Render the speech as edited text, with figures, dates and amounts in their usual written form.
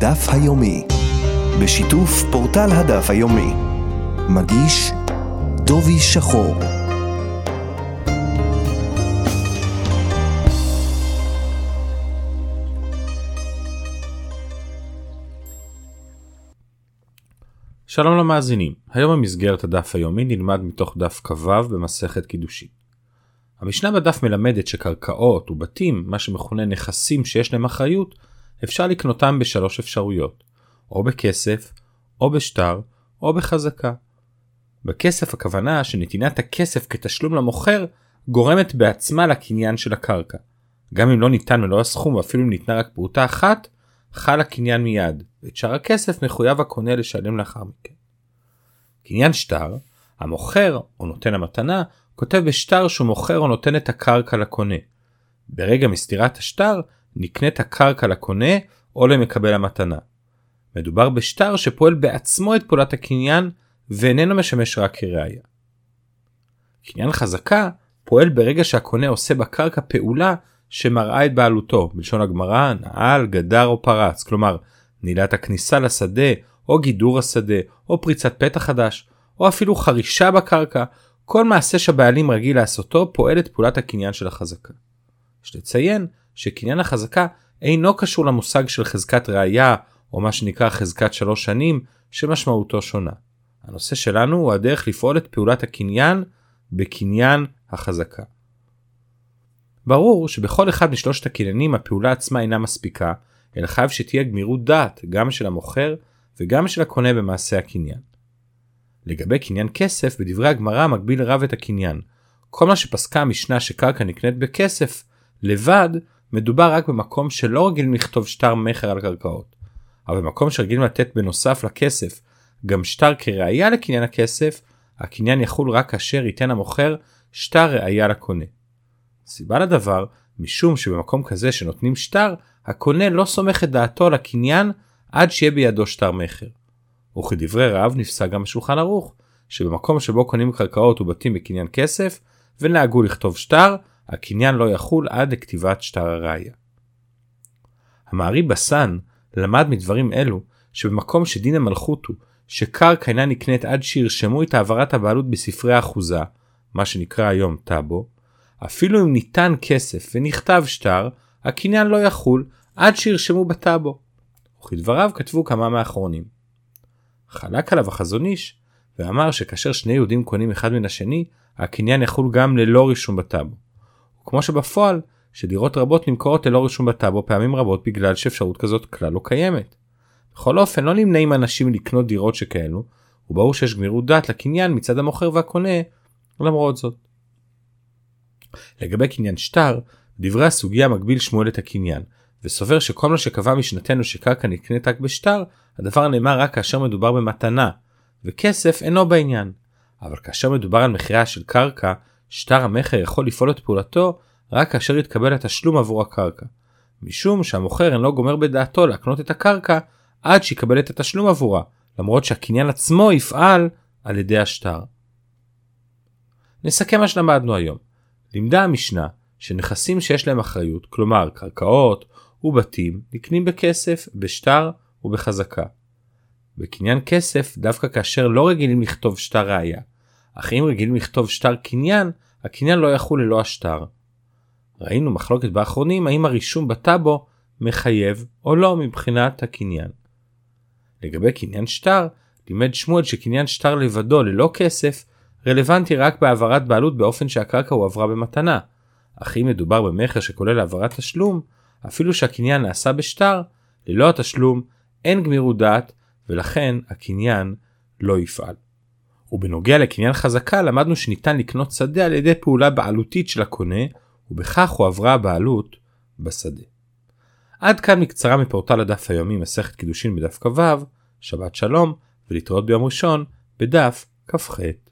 הדף היומי, בשיתוף פורטל הדף היומי. מגיש דובי שחור. שלום למאזינים, היום במסגרת הדף היומי נלמד מתוך דף כ"ו במסכת קידושין. המשנה בדף מלמדת שקרקעות ובתים, מה שמכונה נכסים שיש להם אחריות, אפשר לקנותם בשלוש אפשרויות, או בכסף, או בשטר, או בחזקה. בכסף הכוונה שנתינת הכסף כתשלום למוכר גורמת בעצמה לקניין של הקרקע. גם אם לא ניתן מלוא הסכום ואפילו אם ניתנה רק פרוטה אחת, חל הקניין מיד, ואת שאר הכסף מחויב הקונה לשלם לאחר מכן. קניין שטר, המוכר או נותן המתנה, כותב בשטר שהוא מוכר או נותן את הקרקע לקונה. ברגע מסתירת השטר, נקנית הקרקע לקונה או למקבל המתנה. מדובר בשטר שפועל בעצמו את פעולת הקניין ואיננו משמש רק כראיה. קניין חזקה פועל ברגע שהקונה עושה בקרקע פעולה שמראה את בעלותו, בלשון הגמרא, נעל, גדר או פרץ, כלומר נעילת הכניסה לשדה או גידור השדה או פריצת פתח חדש או אפילו חרישה בקרקע. כל מעשה שהבעלים רגיל לעשותו פועל את פעולת הקניין של החזקה. יש לציין שקניין החזקה אינו קשור למושג של חזקת ראייה או מה שנקרא חזקת 3 שנים שמשמעותו שונה. הנושא שלנו הוא הדרך לפעול את פעולת הקניין בקניין החזקה. ברור שבכל אחד משלושת הקניינים הפעולה עצמה אינה מספיקה, אלא חייב שתהיה גמירות דעת גם של המוכר וגם של הקונה במעשה הקניין. לגבי קניין כסף, בדברי הגמרא מגביל רב את הקניין. כל מה שפסקה המשנה שקרקע נקנית בכסף לבד, מדובר רק במקום שלא רגילים לכתוב שטר מחר על קרקעות. אבל במקום שרגילים לתת בנוסף לכסף גם שטר כראיה לקניין הכסף, הקניין יחול רק כאשר ייתן המוכר שטר ראיה לקונה. סיבה לדבר, משום שבמקום כזה שנותנים שטר, הקונה לא סומך את דעתו על הקניין עד שיהיה בידו שטר מחר. וכדברי רב נפסק גם בשולחן ערוך, שבמקום שבו קונים קרקעות ובתים בקניין כסף, ונהגו לכתוב שטר, הקניין לא יחול עד לכתיבת שטר הראיה. המערי בסן למד מדברים אלו, שבמקום שדין המלכות הוא, שקרקע אינה נקנית עד שירשמו את העברת הבעלות בספרי האחוזה, מה שנקרא היום טאבו, אפילו אם ניתן כסף ונכתב שטר, הקניין לא יחול עד שירשמו בטאבו. וכדבריו כתבו כמה מאחרונים. חלק עליו החזון איש ואמר שכאשר שני יהודים קונים אחד מן השני, הקניין יחול גם ללא רישום בטאבו. וכמו שבפועל, שדירות רבות נמכרות ללא רישום בטאבו פעמים רבות בגלל שאפשרות כזאת כלל לא קיימת. בכל אופן, לא נמנעים אנשים לקנות דירות שכאלו, וברור שיש גמירות דעת לקניין מצד המוכר והקונה, למרות זאת. לגבי קניין שטר, דברי הסוגיה מגביל שמואל את הקניין, וסובר שכל מה שקבע משנתנו שקרקע נקנית רק בשטר, הדבר נאמר רק כאשר מדובר במתנה, וכסף אינו בעניין. אבל כאשר מדובר על מחירה של קרקע, שטר המחר יכול לפעול את פעולתו רק כאשר יתקבל התשלום עבור הקרקע. משום שהמוכר אינו גומר בדעתו להקנות את הקרקע עד שיקבל את התשלום עבורה, למרות שהקניין עצמו יפעל על ידי השטר. נסכם מה שלמדנו היום. לימדה המשנה שנכסים שיש להם אחריות, כלומר קרקעות ובתים, נקנים בכסף, בשטר ובחזקה. בקניין כסף דווקא כאשר לא רגילים לכתוב שטר ראיה, אך אם רגילים לכתוב שטר קניין, הקניין לא יחול ללא השטר. ראינו מחלוקת באחרונים האם הרישום בטאבו מחייב או לא מבחינת הקניין. לגבי קניין שטר, לימד שמואל שקניין שטר לבדו ללא כסף רלוונטי רק בהעברת בעלות באופן שהקרקע הועברה במתנה, אך אם מדובר במחר שכולל העברת תשלום, אפילו שהקניין נעשה בשטר, ללא התשלום אין גמירות דעת ולכן הקניין לא יפעל. ובנוגע לקניין חזקה למדנו שניתן לקנות שדה על ידי פעולה בעלותית של הקונה, ובכך הועברה הבעלות בשדה. עד כאן מקצרה מפורטל הדף היומי מסכת קידושין בדף כ"ו. שבת שלום ולהתראות ביום ראשון בדף כ"ח.